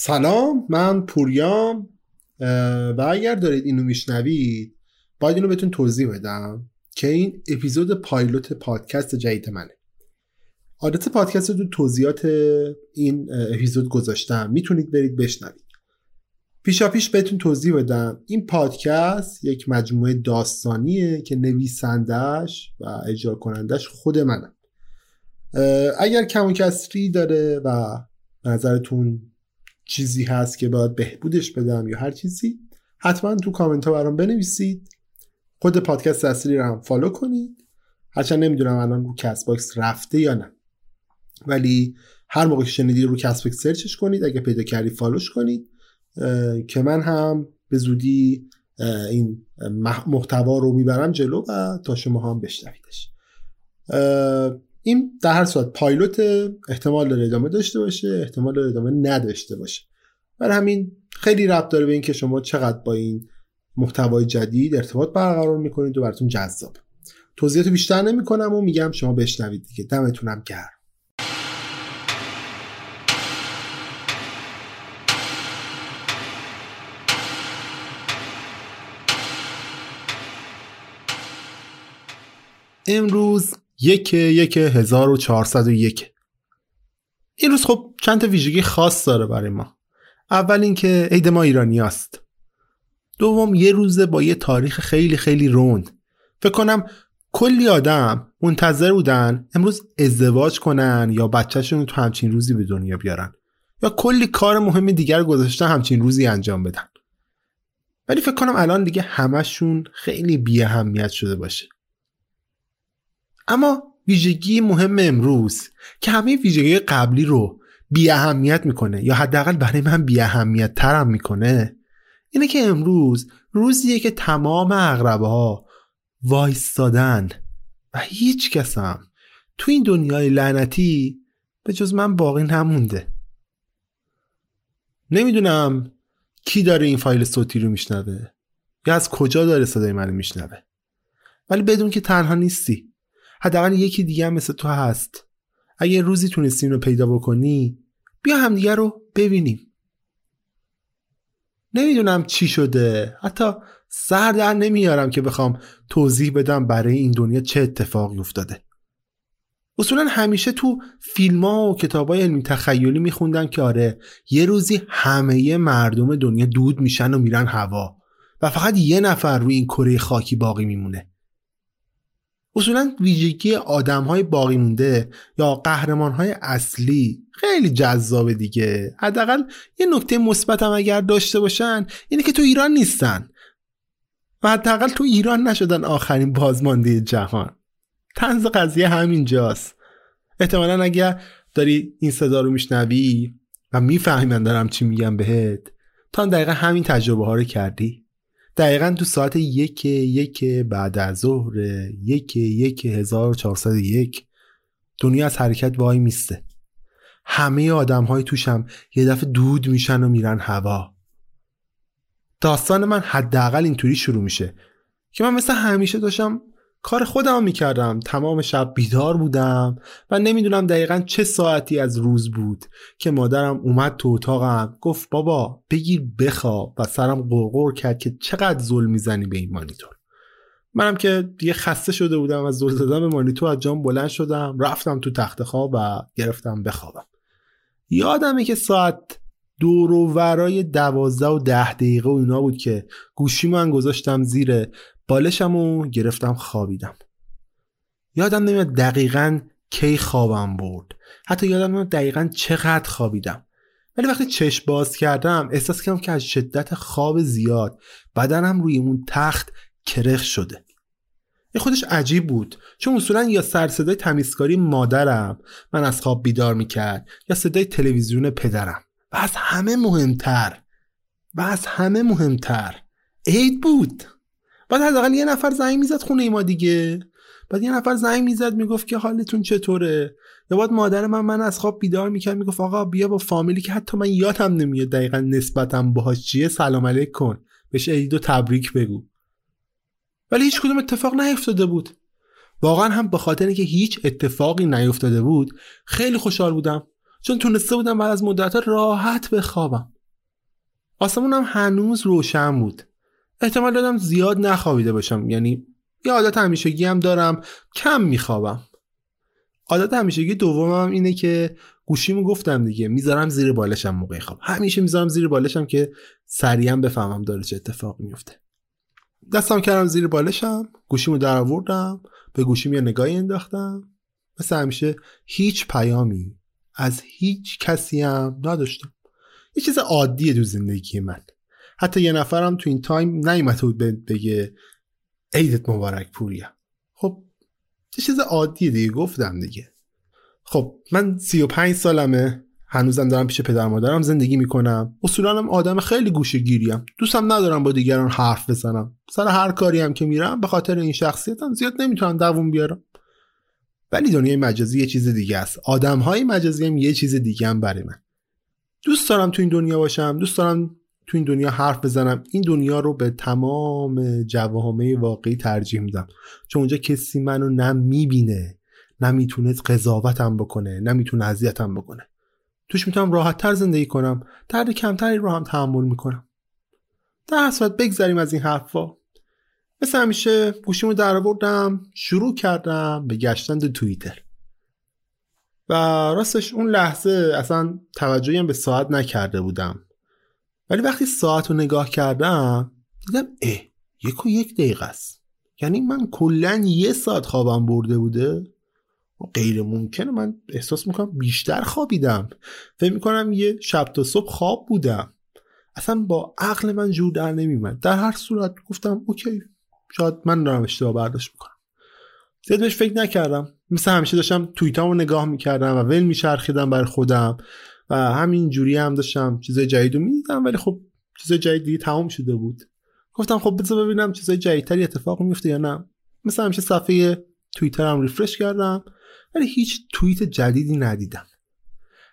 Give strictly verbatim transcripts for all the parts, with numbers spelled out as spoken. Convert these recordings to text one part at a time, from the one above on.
سلام، من پوریام و اگر دارید اینو میشنوید باید اینو بهتون توضیح بدم که این اپیزود پایلوت پادکست جدید منه. عادت پادکست رو توضیحات این اپیزود گذاشتم، میتونید برید بشنوید. پیشا پیش بهتون توضیح بدم این پادکست یک مجموعه داستانیه که نویسندش و اجرا کنندش خود منم. اگر کم و کسری داره و به نظرتون چیزی هست که باید بهبودش بدم یا هر چیزی، حتما تو کامنت ها برام بنویسید. خود پادکست اصلی رو هم فالو کنید، هرچند نمیدونم الان رو کست باکس رفته یا نه، ولی هر موقع که شنیدید رو کست باکس سرچش کنید، اگه پیدا کردید فالوش کنید که من هم به زودی این محتوا رو میبرم جلو و تا شما هم بشنویدش. این در هر صورت پایلوت، احتمال داره ادامه داشته باشه، احتمال داره ادامه نداشته باشه. برای همین خیلی ربط داره به این که شما چقدر با این محتوای جدید ارتباط برقرار میکنید و براتون جذاب. توضیحاتو بیشتر نمیکنم و میگم شما بشنوید دیگه. دمتونم گرم. امروز یک یک هزار و چهارصد و یک. این روز خب چند تا ویژگی خاص داره برای ما. اول اینکه عید ما ایرانی هست. دوم یه روز با یه تاریخ خیلی خیلی روند. فکر کنم کلی آدم منتظر بودن امروز ازدواج کنن یا بچه‌شون رو تو همچین روزی به دنیا بیارن یا کلی کار مهم دیگر گذاشتن همچین روزی انجام بدن. ولی فکر کنم الان دیگه همشون خیلی بی‌اهمیت شده باشه. اما ویژگی مهم امروز که همه ویژگی قبلی رو بی اهمیت میکنه یا حداقل برای من بی اهمیت ترم میکنه، اینه که امروز روزیه که تمام عقرب‌ها وایستادن و هیچ کس هم تو این دنیای لعنتی به جز من باقی نمونده. نمیدونم کی داره این فایل صوتی رو میشنوه یا از کجا داره صدای منو میشنوه، ولی بدون که تنها نیستی، حداقل یکی دیگه هم مثل تو هست. اگه روزی تونستیم رو پیدا بکنی، بیا همدیگه رو ببینیم. نمیدونم چی شده، حتی سر در نمیارم که بخوام توضیح بدم برای این دنیا چه اتفاقی افتاده. اصولا همیشه تو فیلم‌ها و کتاب‌های علمی تخیلی میخوندم که آره یه روزی همه مردم دنیا دود میشن و میرن هوا و فقط یه نفر روی این کره خاکی باقی میمونه. اصولاً ویژگی آدم‌های باقی مونده یا قهرمان‌های اصلی خیلی جذابه دیگه. حداقل یه نکته مثبت هم اگر داشته باشن اینه که تو ایران نیستن و حداقل تو ایران نشدن آخرین بازمانده جهان. طنز قضیه همینجاست. احتمالاً اگر داری این صدا رو میشنوی و میفهمی من دارم چی میگم بهت، تا دقیقاً همین تجربه ها رو کردی. دقیقاً تو ساعت یک یک بعد از ظهر یک یک هزار و چهارصد و یک دنیا از حرکت وای میسته همه آدم‌های توشم یه دفعه دود میشن و میرن هوا. داستان من حداقل اینطوری شروع میشه که من مثل همیشه داشتم کار خودم میکردم، تمام شب بیدار بودم و نمیدونم دقیقاً چه ساعتی از روز بود که مادرم اومد تو اتاقم، گفت بابا بگیر بخواب، و سرم قرقر کرد که چقدر ظلم میزنی به این مانیتور. منم که دیگه خسته شده بودم از ظلم زدن به مانیتور، از جام بلند شدم رفتم تو تخت خواب و گرفتم بخوابم. یادمه که ساعت دور و ورای دوازده و ده دقیقه و اینا بود که گوشی من گذاشتم زیر بالشمو گرفتم خوابیدم. یادم نمیاد دقیقاً کی خوابم برد، حتی یادم نمیاد دقیقاً چقدر خوابیدم، ولی وقتی چشم باز کردم احساس کردم که از شدت خواب زیاد بدنم روی اون تخت کرخ شده. این خودش عجیب بود چون اصولا یا سر صدای تمیزکاری مادرم من از خواب بیدار میکرد یا صدای تلویزیون پدرم، و از همه مهمتر و از همه مهمتر عید بود. بعد حداقل یه نفر زنگ میزد خونه ما دیگه، بعد یه نفر زنگ میزد میگفت که حالتون چطوره، یا بعد مادر من من از خواب بیدار میکرد میگفت آقا بیا با فامیلی که حتی من یادم نمیاد دقیقاً نسبتم باهاش چیه سلام علیک کن، بهش عید و تبریک بگو. ولی هیچ کدوم اتفاق نیفتاده بود. واقعا هم به خاطر اینکه هیچ اتفاقی نیفتاده بود خیلی خوشحال بودم، چون تونسته بودم بعد از مدت‌ها راحت بخوابم. آسمونم هنوز روشن بود. احتمال دادم زیاد نخوابیده باشم، یعنی یه عادت همیشگی هم دارم کم میخوابم. عادت همیشگی دومم اینه که گوشیمو گفتم دیگه میذارم زیر بالشم موقع خواب، همیشه میذارم زیر بالشم که سریعا بفهمم داره چه اتفاقی میفته. دستم کردم زیر بالشم، گوشیمو در آوردم، به گوشیم یه نگاهی انداختم. مثل همیشه هیچ پیامی از هیچ کسی هم نداشتم. یه چیز عادیه تو زندگی من. حتی یه نفرم تو این تایم نیومده بود بگه عیدت مبارک پوریا. خب یه چیز عادیه دیگه، گفتم دیگه. خب من سی و پنج سالمه، هنوزم دارم پیش پدر مادرم زندگی میکنم. اصولاً هم آدم خیلی گوشه‌گیریم، دوستم ندارم با دیگران حرف بزنم. سر هر کاری هم که میرم به خاطر این شخصیتم زیاد نمیتونم دووم بیارم. ولی دنیای مجازی یه چیز دیگه است. آدم‌های مجازی هم یه چیز دیگه هم برای من. دوست دارم تو این دنیا باشم، دوست دارم تو این دنیا حرف بزنم. این دنیا رو به تمام جوامع واقعی ترجیح میدم، چون اونجا کسی منو نه میبینه، نه میتونه قضاوتم بکنه، نه میتونه اذیتم بکنه. توش میتونم راحت‌تر زندگی کنم، درد کمتری رو هم تحمل میکنم. در هر صورت بگذریم از این حرفا. مثل همیشه گوشیمو در آوردم، شروع کردم به گشتن تو توییتر. و راستش اون لحظه اصلا توجهیم به ساعت نکرده بودم، ولی وقتی ساعت رو نگاه کردم دیدم اه یک و یک دقیقه است. یعنی من کلن یه ساعت خوابم برده بوده و غیر ممکنه. من احساس میکنم بیشتر خوابیدم، فکر میکنم یه شب تا صبح خواب بودم. اصلا با عقل من جور در نمیمد. در هر صورت گفتم اوکی، شاید من دارم اشتباه برداشت میکنم. زیاد بهش فکر نکردم. مثل همیشه داشتم توییتامو نگاه میکردم و ول میچرخیدم برای خودم و همین جوری هم داشتم چیزای جدیدو میدیدم، ولی خب چیزای جدید دیگه تمام شده بود. گفتم خب بذار ببینم چیزای جدیدتری اتفاق میفته یا نه. مثل همیشه صفحه توییترم ریفرش کردم، ولی هیچ توییت جدیدی ندیدم.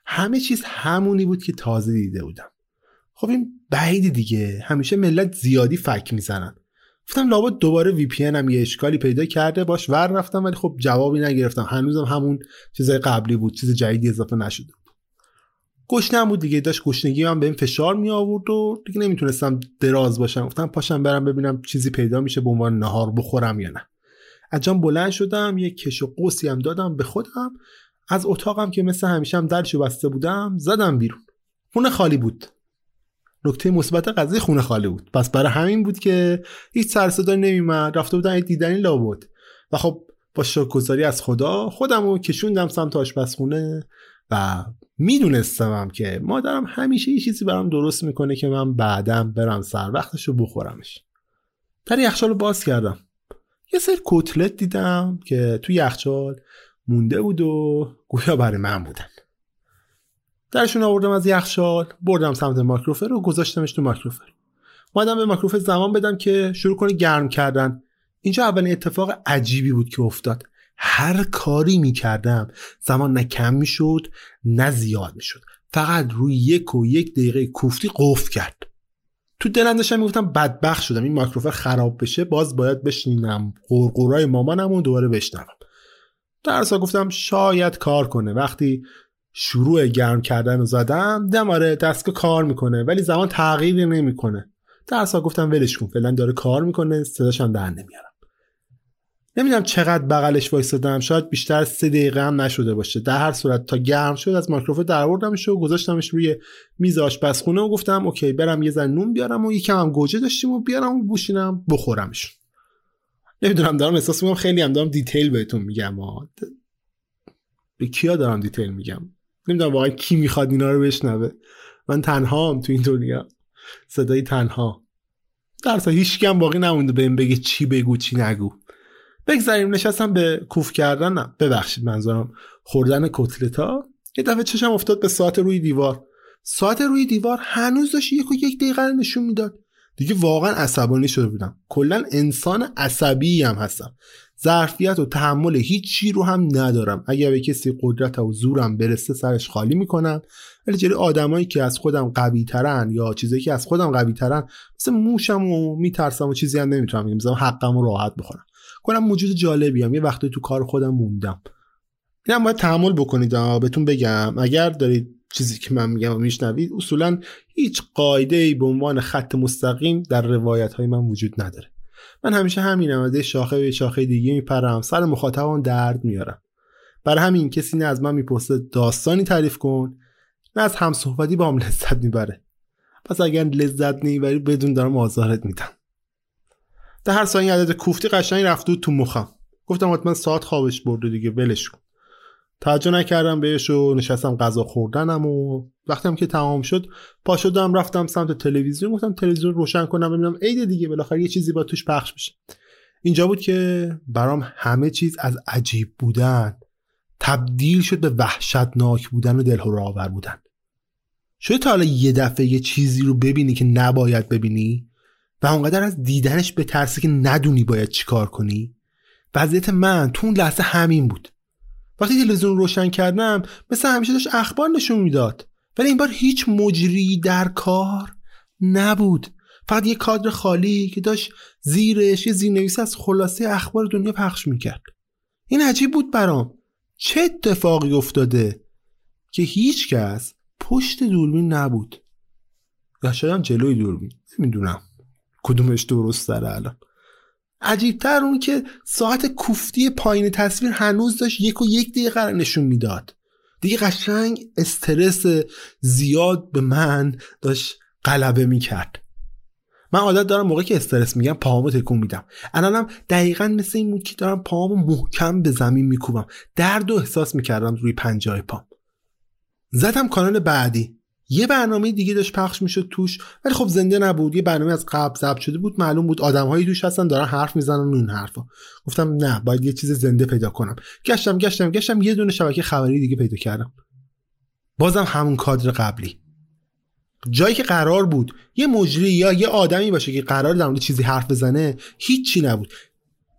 همه چیز همونی بود که تازه دیده بودم. خب این بعید دیگه، همیشه ملت زیادی فک میزنن. گفتم لابد دوباره وی پی ان هم یه اشکالی پیدا کرده، باش ور رفتم، ولی خب جوابی نگرفتم. هنوزم همون چیزای قبلی بود، چیز جدیدی اضافه نشده بود. گشنم بود دیگه، داشت گشنگی من بهم فشار می آورد و دیگه نمیتونستم دراز باشم. گفتم پاشم برم ببینم چیزی پیدا میشه به عنوان نهار بخورم یا نه. از جام بلند شدم، یه کش و قوسی هم دادم به خودم. از اتاقم که مثل همیشه هم درشو بسته بودم زدم بیرون. خونه خالی بود. نکته مثبت قضیه خونه خالی بود، پس برای همین بود که هیچ سر صدا نمیومد. رفته بودن یک دیدنی لابد. و خب با شکرگزاری از خدا خودمو کشوندم سمت آشپزخونه و میدونستم که مادرم همیشه یه چیزی برام درست میکنه که من بعدم برم سر وقتشو بخورمش. در یخچالو باز کردم، یه سری کتلت دیدم که تو یخچال مونده بود و گویا برای من بودن. درشون آوردم از یخچال، بردم سمت مایکروفر و گذاشتمش تو مایکروفر. اومدم به مایکروفر زمان بدم که شروع کنه گرم کردن. اینجا اولین اتفاق عجیبی بود که افتاد. هر کاری میکردم زمان نه کم میشد نه زیاد میشد، فقط روی یک و یک دقیقه کوفتی قفل کرد. تو دلم داشتم میگفتم بدبخت شدم، این میکروفون خراب بشه باز باید بشینم قرقرای مامانمون دوباره بشنوم. در اصل گفتم شاید کار کنه. وقتی شروع گرم کردن رو زدم، دماره دستگاه کار میکنه ولی زمان تغییری نمیکنه. در اصل گفتم ولش کن، فعلا داره کار میکنه، صداش هم در نمیارم. نمیدونم چقدر بغلش وایسادم، شاید بیشتر از سه دقیقه هم نشده باشه. در هر صورت تا گرم شد از میکروفون درآوردمش و گذاشتمش روی میز آشپزخونه و گفتم اوکی برم یه ذره نون بیارم و یکم هم گوجه داشتیم و بیارم و بوشینم بخورمش. نمیدونم دارم احساس میکنم خیلی هم دارم دیتیل بهتون میگم، به کیا دارم دیتیل میگم نمیدونم واقعا کی میخواد اینا رو بشنوه. من تنهام تو این دنیا، صدای تنها. در اصل هیچ کم باقی نمونده بهم بگه چی بگو چی نگو. بگذاریم نشستم به کوف کردن، نه ببخشید منظورم خوردن کتلتا. یه دفعه چشم افتاد به ساعت روی دیوار. ساعت روی دیوار هنوز داشت یک و یک دقیقه نشون میداد. دیگه واقعا عصبانی شده بودم. کلا انسان عصبی هم هستم، ظرفیت و تحمل هیچ چی رو هم ندارم. اگه به کسی قدرت و زورم برسه سرش خالی میکنم، ولی جلوی آدمایی که از خودم قوی‌ترن یا چیزایی که از خودم قوی‌ترن مثل موشم و میترسم و چیزی هم نمیتونم بگم، مثلا حقمو راحت بخورم. کلا موجود جالبیام، یه وقتی تو کار خودم موندم. اینم باید تحمل بکنید. بهتون بگم اگر دارید چیزی که من میگم و میشنوید، اصولا هیچ قاعده‌ای به عنوان خط مستقیم در روایت‌های من وجود نداره. من همیشه همینم، از شاخه به شاخه دیگه میپرم، سر مخاطبم درد میارم. برای همین کسی نه از من میپرسه داستانی تعریف کن، نه از همصحبتی با هم لذت میبره. پس اگر لذت نمیبری بدون دارم آزارت میدم. در هر ثانیه عدد کوفتی قشنگ رفته تو مخم. گفتم حتما ساعت خوابش برده دیگه، ولش کن. توجه نکردم بهش و نشستم غذا خوردنم و وقتی هم که تمام شد پا شدم رفتم سمت تلویزیون. گفتم تلویزیون روشن کنم ببینم عید دیگه، بالاخره یه چیزی با توش پخش بشه. اینجا بود که برام همه چیز از عجیب بودن تبدیل شد به وحشتناک بودن و دلهره‌آور بودن. شده تا حالا یه دفعه یه چیزی رو ببینی که نباید ببینی و اونقدر از دیدنش بترسی که ندونی باید چیکار کنی؟ وضعیت من تو اون لحظه همین بود. وقتی تلویزیون روشن کردم مثل همیشه داشت اخبار نشون میداد، ولی این بار هیچ مجری در کار نبود، فقط یه کادر خالی که داشت زیرش یه زیرنویس از خلاصه اخبار دنیا پخش میکرد. این عجیب بود برام، چه اتفاقی افتاده که هیچ کس پشت دوربین نبود یا شاید جلوی دوربین، نمیدونم کدومش درست داره. الان عجیبتر اون که ساعت کوفتی پایین تصویر هنوز داشت یک و یک دقیقه نشون میداد. دیگه قشنگ استرس زیاد به من داشت غلبه میکرد. من عادت دارم موقعی که استرس میگم پاهامو تکون میدم، الانم دقیقاً مثل این بود که دارم پاهامو محکم به زمین میکوبم. درد و احساس میکردم روی پنجه‌های پام. زدم کانال بعدی. یه برنامه دیگه داشت پخش میشد توش، ولی خب زنده نبود. یه برنامه از قبل ضبط شده بود، معلوم بود آدم‌هایی توش هستن دارن حرف میزنن اون حرفا. گفتم نه، باید یه چیز زنده پیدا کنم. گشتم گشتم گشتم یه دونه شبکه خبری دیگه پیدا کردم. بازم همون کادر قبلی. جایی که قرار بود یه مجری یا یه آدمی باشه که قرار در مورد چیزی حرف بزنه، هیچی نبود.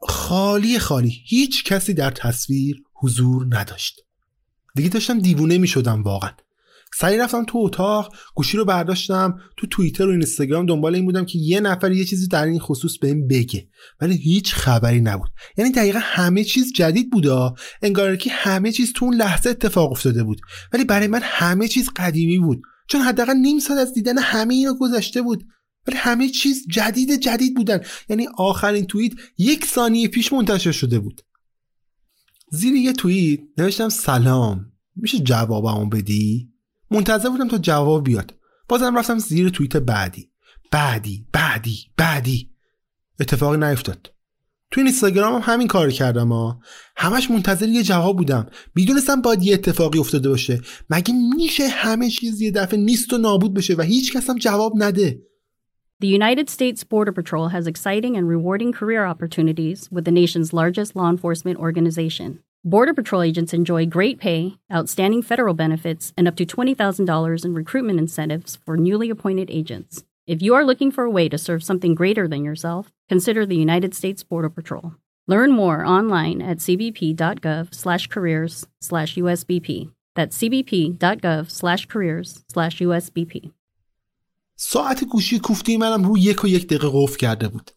خالی خالی، هیچ کسی در تصویر حضور نداشت. دیگه داشتم دیوونه می‌شدم واقعا. سریع رفتم تو اتاق، گوشی رو برداشتم، تو توییتر و اینستاگرام دنبال این بودم که یه نفر یه چیزی در این خصوص بهم بگه، ولی هیچ خبری نبود. یعنی دقیقا همه چیز جدید بودا، انگار که همه چیز تو اون لحظه اتفاق افتاده بود، ولی برای من همه چیز قدیمی بود، چون حداقل نیم سال از دیدن همه اینا گذشته بود، ولی همه چیز جدید جدید بودن. یعنی آخرین توییت یک ثانیه پیش منتشر شده بود. زیر یه توییت نوشتم سلام، میشه جوابمو بدی؟ منتظر بودم تا جواب بیاد. بازم رفتم زیر توییت بعدی بعدی بعدی بعدی اتفاقی نیفتاد. تو اینستاگرام هم همین کار کردم ها. همش منتظر یه جواب بودم، میدونستم باید یه اتفاقی افتاده باشه. مگه میشه همه چیز یه دفعه نیست و نابود بشه و هیچ کس هم جواب نده؟ The United States Border Patrol has exciting and rewarding career opportunities with the nation's largest law enforcement organization. Border Patrol agents enjoy great pay, outstanding federal benefits, and up to twenty thousand dollars in recruitment incentives for newly appointed agents. If you are looking for a way to serve something greater than yourself, consider the United States Border Patrol. Learn more online at cbp.gov slash careers slash usbp. That's cbp.gov slash careers slash usbp. ساعت گوشی کوفتی منم رو یک و یک دقیقه قفل کرده بود.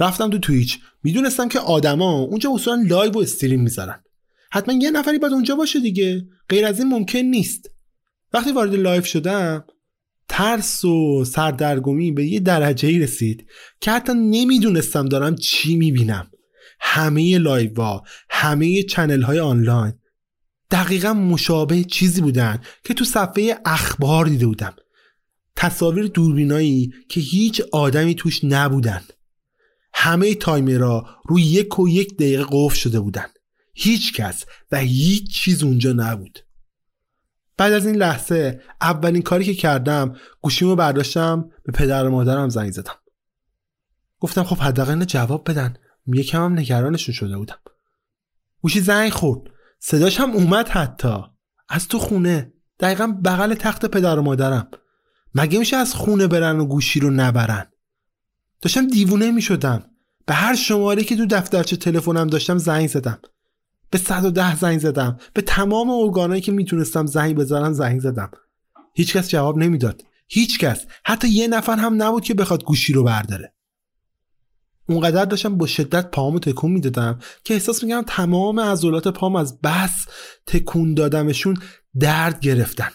رفتم تو توییچ. میدونستم که آدما اونجا اصولا لایو و استریم میذارن. حتما یه نفری باید اونجا باشه دیگه. غیر از این ممکن نیست. وقتی وارد لایو شدم، ترس و سردرگمی به یه درجه‌ای رسید که حتی نمیدونستم دارم چی میبینم. همه لایوها، همه چنل‌های آنلاین دقیقاً مشابه چیزی بودن که تو صفحه اخبار دیده بودم. تصاویر دوربینایی که هیچ آدمی توش نبودن. همه تایمرها روی یک و یک دقیقه قفل شده بودن. هیچ کس و هیچ چیز اونجا نبود. بعد از این لحظه اولین کاری که کردم گوشیمو برداشتم به پدر و مادرم زنگ زدم. گفتم خب حداقل اینا جواب بدن. یکم هم نگرانشون شده بودم. گوشی زنگ خورد. صداش هم اومد حتی از تو خونه، دقیقاً بغل تخت پدر و مادرم. مگه میشه از خونه برن و گوشی رو نبرن؟ داشتم دیوونه میشدم. به هر شماره که تو دفترچه تلفنم داشتم زنگ زدم. به صد و ده زنگ زدم. به تمام ارگانایی که میتونستم زنگ بزنم زنگ زدم. هیچکس جواب نمیداد. هیچکس، حتی یه نفر هم نبود که بخواد گوشی رو برداره. اونقدر داشتم با شدت پاهامو تکون میدادم که احساس میکردم تمام عضلات پام از بس تکون دادمشون درد گرفتن.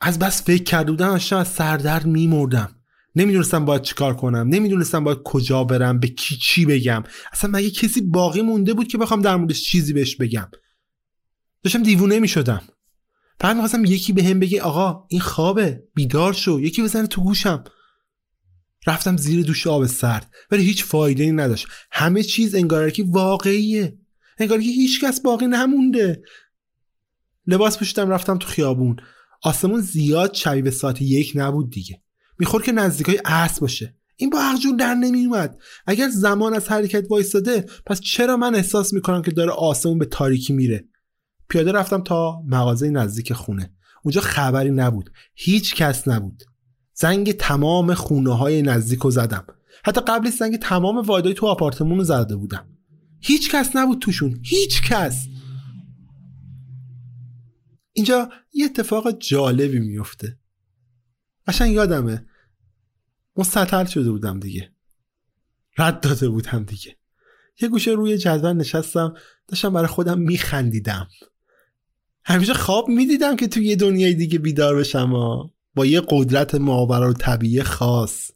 از بس فکر کرده بودم داشتم از سردرد میمردم. نمیدونستم باید چیکار کنم، نمیدونستم باید کجا برم، به کی چی بگم. اصلا مگه کسی باقی مونده بود که بخوام در موردش چیزی بهش بگم؟ داشتم دیوونه میشدم. فقط میخواستم یکی بهم بگه آقا این خوابه، بیدار شو، یکی بزنه تو گوشم. رفتم زیر دوش آب سرد، ولی هیچ فایده‌ای نداشت. همه چیز انگار که واقعیه، انگار که هیچ کس باقی نمونده. لباس پوشیدم رفتم تو خیابون. آسمون زیاد شبیه به ساعت یک نبود دیگه. میخورد که نزدیکای عصر باشه. این با عقل در نمیومد. اگر زمان از حرکت وایساده، پس چرا من احساس میکنم که داره آسمون به تاریکی میره؟ پیاده رفتم تا مغازه نزدیک خونه. اونجا خبری نبود، هیچ کس نبود. زنگ تمام خونه‌های نزدیکو زدم. حتی قبلی زنگ تمام واحدای تو آپارتمانو زده بودم. هیچ کس نبود توشون، هیچ کس. اینجا یه اتفاق جالبی میفته. قشنگ یادمه مستتر شده بودم دیگه. رد داده بودم دیگه. یه گوشه روی جدول نشستم، داشتم برای خودم میخندیدم. همیشه خواب میدیدم که تو یه دنیای دیگه بیدار بشم ها. با یه قدرت ماوراء طبیعی خاص.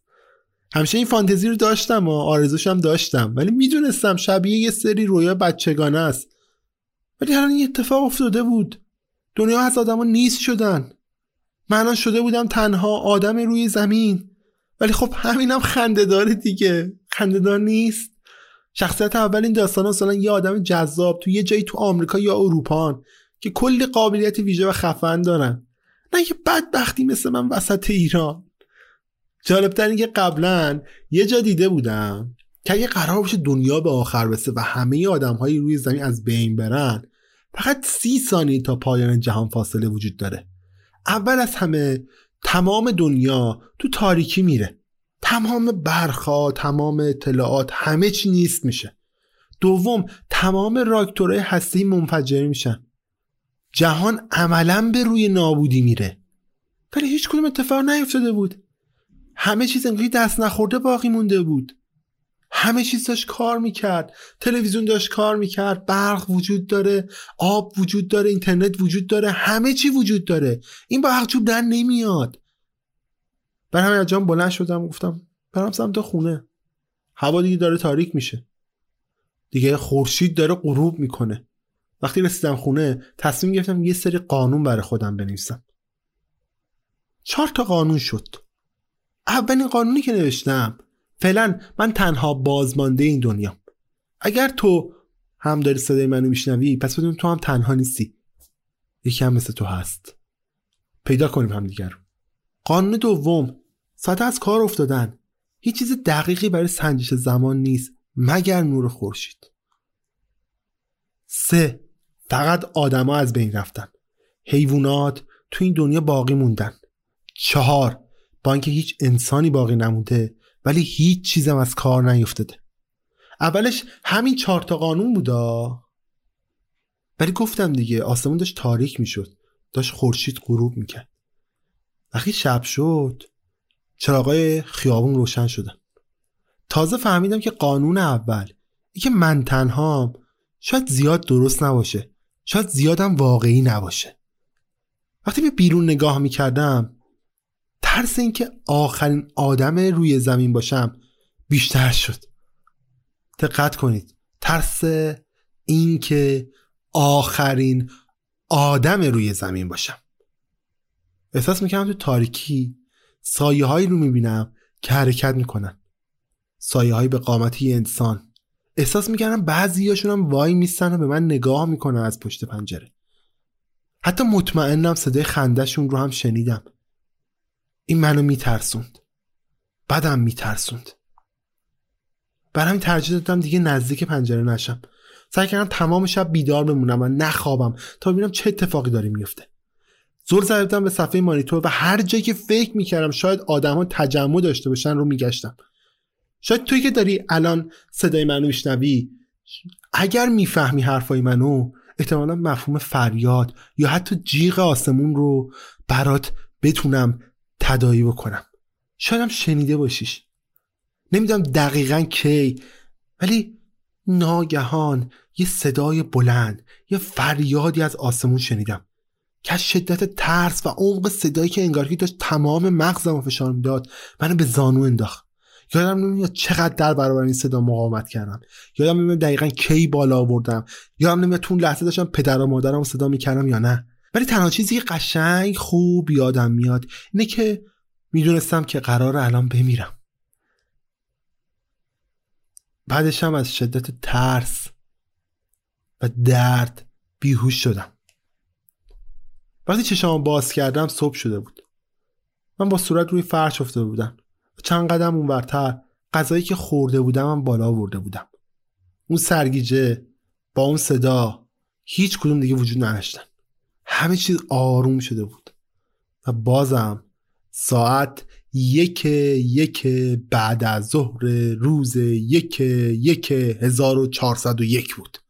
همیشه این فانتزی رو داشتم و آرزوشم داشتم، ولی میدونستم شبیه یه سری رویا بچگانه است. ولی الان این اتفاق افتاده بود. دنیا از آدما نیست شدن. من شده بودم تنها آدم روی زمین. ولی خب همینم خنده داره دیگه. خنده دار نیست. شخصیت اول این داستان اصلا یه آدم جذاب تو یه جایی تو آمریکا یا اروپان که کلی قابلیت ویژه و خفن دارن. نه یه بدبختی مثل من وسط ایران. جالبتر این که قبلا یه جا دیده بودم که اگه قرار باشه دنیا به آخر برسه و همه آدم‌های روی زمین از بین برن، فقط سی ثانیه تا پایان جهان فاصله وجود داره. اول از همه تمام دنیا تو تاریکی میره. تمام برخا، تمام اطلاعات، همه چی نیست میشه. دوم، تمام راکتورهای هستی منفجر میشن. جهان عملاً به روی نابودی میره. ولی هیچ کدوم اتفاق نیفتاده بود. همه چیز انگار دست نخورده باقی مونده بود. همه چیز داشت کار میکرد. تلویزیون داشت کار میکرد. برق وجود داره، آب وجود داره، اینترنت وجود داره، همه چی وجود داره. این با عقل جور در نمیاد. برای همین از جام بلند شدم، گفتم برم سمت خونه. هوا دیگه داره تاریک میشه. دیگه خورشید داره غروب میکنه. وقتی رسیدم خونه تصمیم گرفتم یه سری قانون برای خودم بنویسم. چهار تا قانون شد. اولین قانونی که نوشتم، فعلا من تنها بازمانده این دنیام. اگر تو هم داری صدای منو میشنوی، پس بدون تو هم تنها نیستی. یکی هم مثل تو هست. پیدا کنیم همدیگر رو. قانون دوم، ساعت از کار افتادن. هیچ چیز دقیقی برای سنجش زمان نیست مگر نور خورشید. سه، فقط آدما از بین رفتن. حیوانات تو این دنیا باقی موندن. چهار، با اینکه هیچ انسانی باقی نمونده، ولی هیچ چیزم از کار نیفتاده. اولش همین چهار تا قانون بودا، ولی گفتم دیگه آسمون داشت تاریک میشد، داشت خورشید غروب میکرد. وقتی شب شد چراغای خیابون روشن شدن. تازه فهمیدم که قانون اول این که من تنهام شاید زیاد درست نباشه، شاید زیادم واقعی نباشه. وقتی به بیرون نگاه میکردم ترس این که آخرین آدم روی زمین باشم بیشتر شد. دقت کنید، ترس این که آخرین آدم روی زمین باشم. احساس میکنم تو تاریکی سایه هایی رو میبینم که حرکت میکنن، سایه هایی به قامتی انسان. احساس میکنم بعضی هاشونم وای میستن و به من نگاه میکنن از پشت پنجره. حتی مطمئنم صدای خندهشون رو هم شنیدم. این منو میترسوند، بعدم میترسوند. برام ترجیح دادم دیگه نزدیک پنجره نشم. سعی کردم تمام شب بیدار بمونم و نخوابم تا ببینم چه اتفاقی داره میفته. زل زدم به صفحه مانیتور و هر جایی که فکر میکردم شاید آدما تجمع داشته باشن رو میگشتم. شاید تویی که داری الان صدای منو میشنوی، اگر میفهمی حرفای منو، احتمالا مفهوم فریاد یا حتی جیغ آسمون رو برات بتونم تداعی بکنم. شاید هم شنیده باشیش، نمیدونم دقیقاً کی، ولی ناگهان یه صدای بلند، یه فریادی از آسمون شنیدم که شدت ترس و عمق صدایی که انگار که داشت تمام مغزم رو فشار میداد منو به زانو انداخت. یادم نمیاد چقدر در برابر این صدا مقاومت کردم، یادم نمیاد دقیقاً کی بالا آوردم، یادم نمیاد تو اون لحظه داشتم پدر و مادرمو صدا میکردم یا نه. ولی تنها چیزی که قشنگ خوب یادم میاد اینه که میدونستم که قراره الان بمیرم. بعدش هم از شدت ترس و درد بیهوش شدم. وقتی چشامو باز کردم صبح شده بود. من با صورت روی فرش افتاده بودم. چند قدم اونورتر غذایی که خورده بودم هم بالا آورده بودم. اون سرگیجه با اون صدا هیچ کدوم دیگه وجود نداشتن. همه چیز آروم شده بود و بازم ساعت یک یک بعد از ظهر روز یک یک هزار و چهارصد و یک بود.